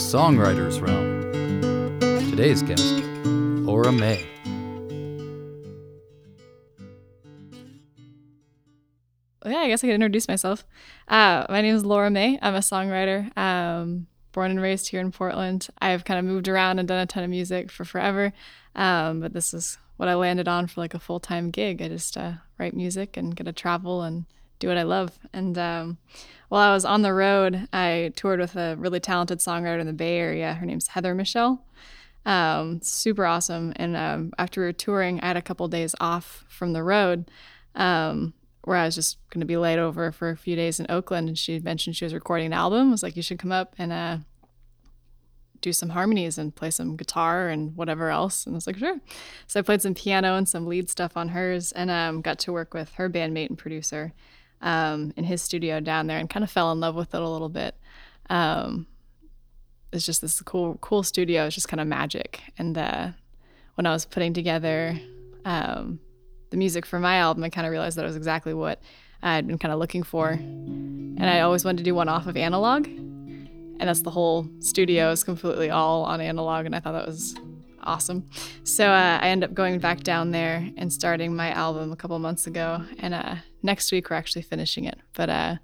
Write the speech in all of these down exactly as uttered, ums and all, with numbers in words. Songwriters Realm. Today's guest, Laura May. Yeah, I guess I could introduce myself. Uh, my name is Laura May. I'm a songwriter, um, born and raised here in Portland. I've kind of moved around and done a ton of music for forever, um, but this is what I landed on for like a full-time gig. I just uh, write music and get to travel and do what I love. And um, while I was on the road, I toured with a really talented songwriter in the Bay Area. Her name's Heather Michelle. Um, super awesome. And um, after we were touring, I had a couple of days off from the road um, where I was just going to be laid over for a few days in Oakland. And she mentioned she was recording an album. I was like, you should come up and uh, do some harmonies and play some guitar and whatever else. And I was like, sure. So I played some piano and some lead stuff on hers and um, got to work with her bandmate and producer Um, in his studio down there, and kind of fell in love with it a little bit. Um, it's just this cool, cool studio. It's just kind of magic. And uh, when I was putting together um, the music for my album, I kind of realized that it was exactly what I had been kind of looking for. And I always wanted to do one off of analog, and that's the whole studio is completely all on analog, and I thought that was awesome. So uh, I ended up going back down there and starting my album a couple months ago, and uh, next week we're actually finishing it. But uh,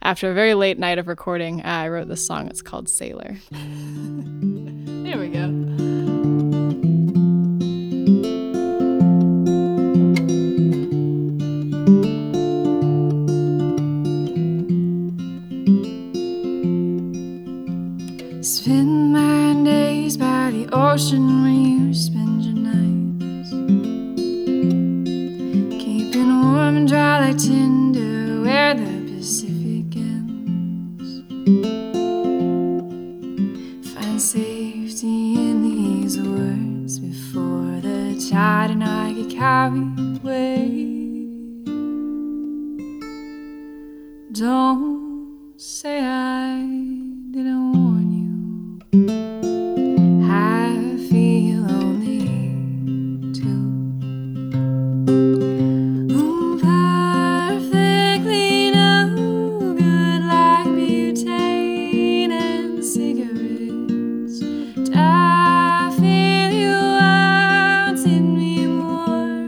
after a very late night of recording, uh, I wrote this song. It's called Sailor. There we go. Spend my days by the ocean where you spend your nights, keeping warm and dry like tinder where the Pacific ends. Find safety in these words before the tide, and I get carried away. Don't say I didn't want. I feel lonely too. Ooh, perfectly no good, like butane and cigarettes. And I feel you wanting me more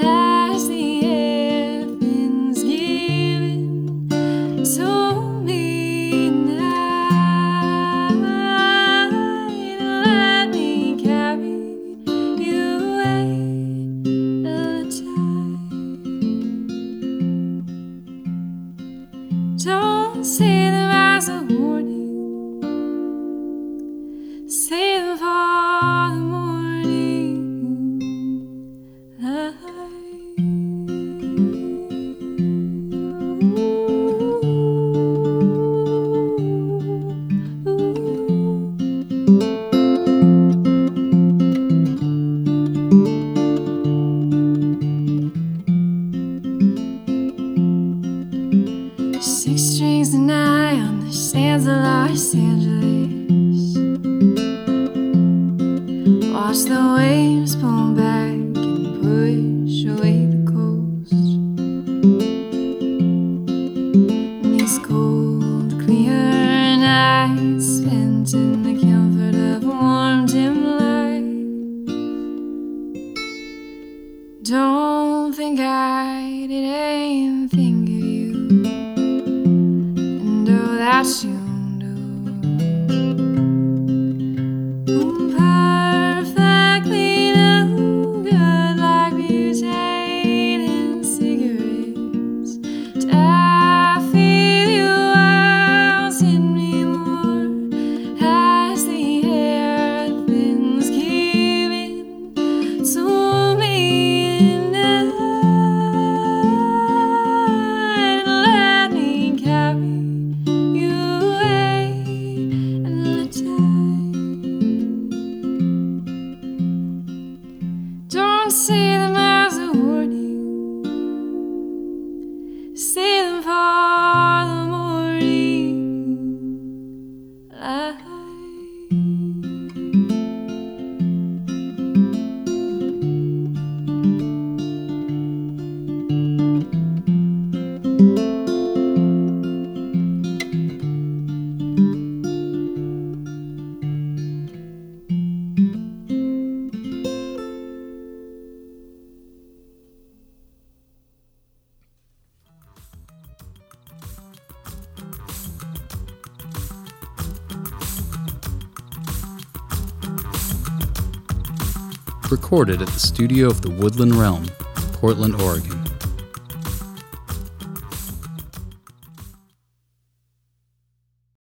as the earth is given to me now. Don't see them as a warning, see them for the morning light. Ooh, ooh. Six strings and I on the sands of Los Angeles, watch the waves pull back and push away the coast. These cold, clear nights spent in the comfort of a warm, dim light. Don't think I did anything. You do perfectly no good, like butane and cigarettes. And I feel you out in me more as the earth is giving to me now. And let me carry. See them as a warning, see them for the morning light. recorded at the studio of the Woodland Realm, Portland, Oregon.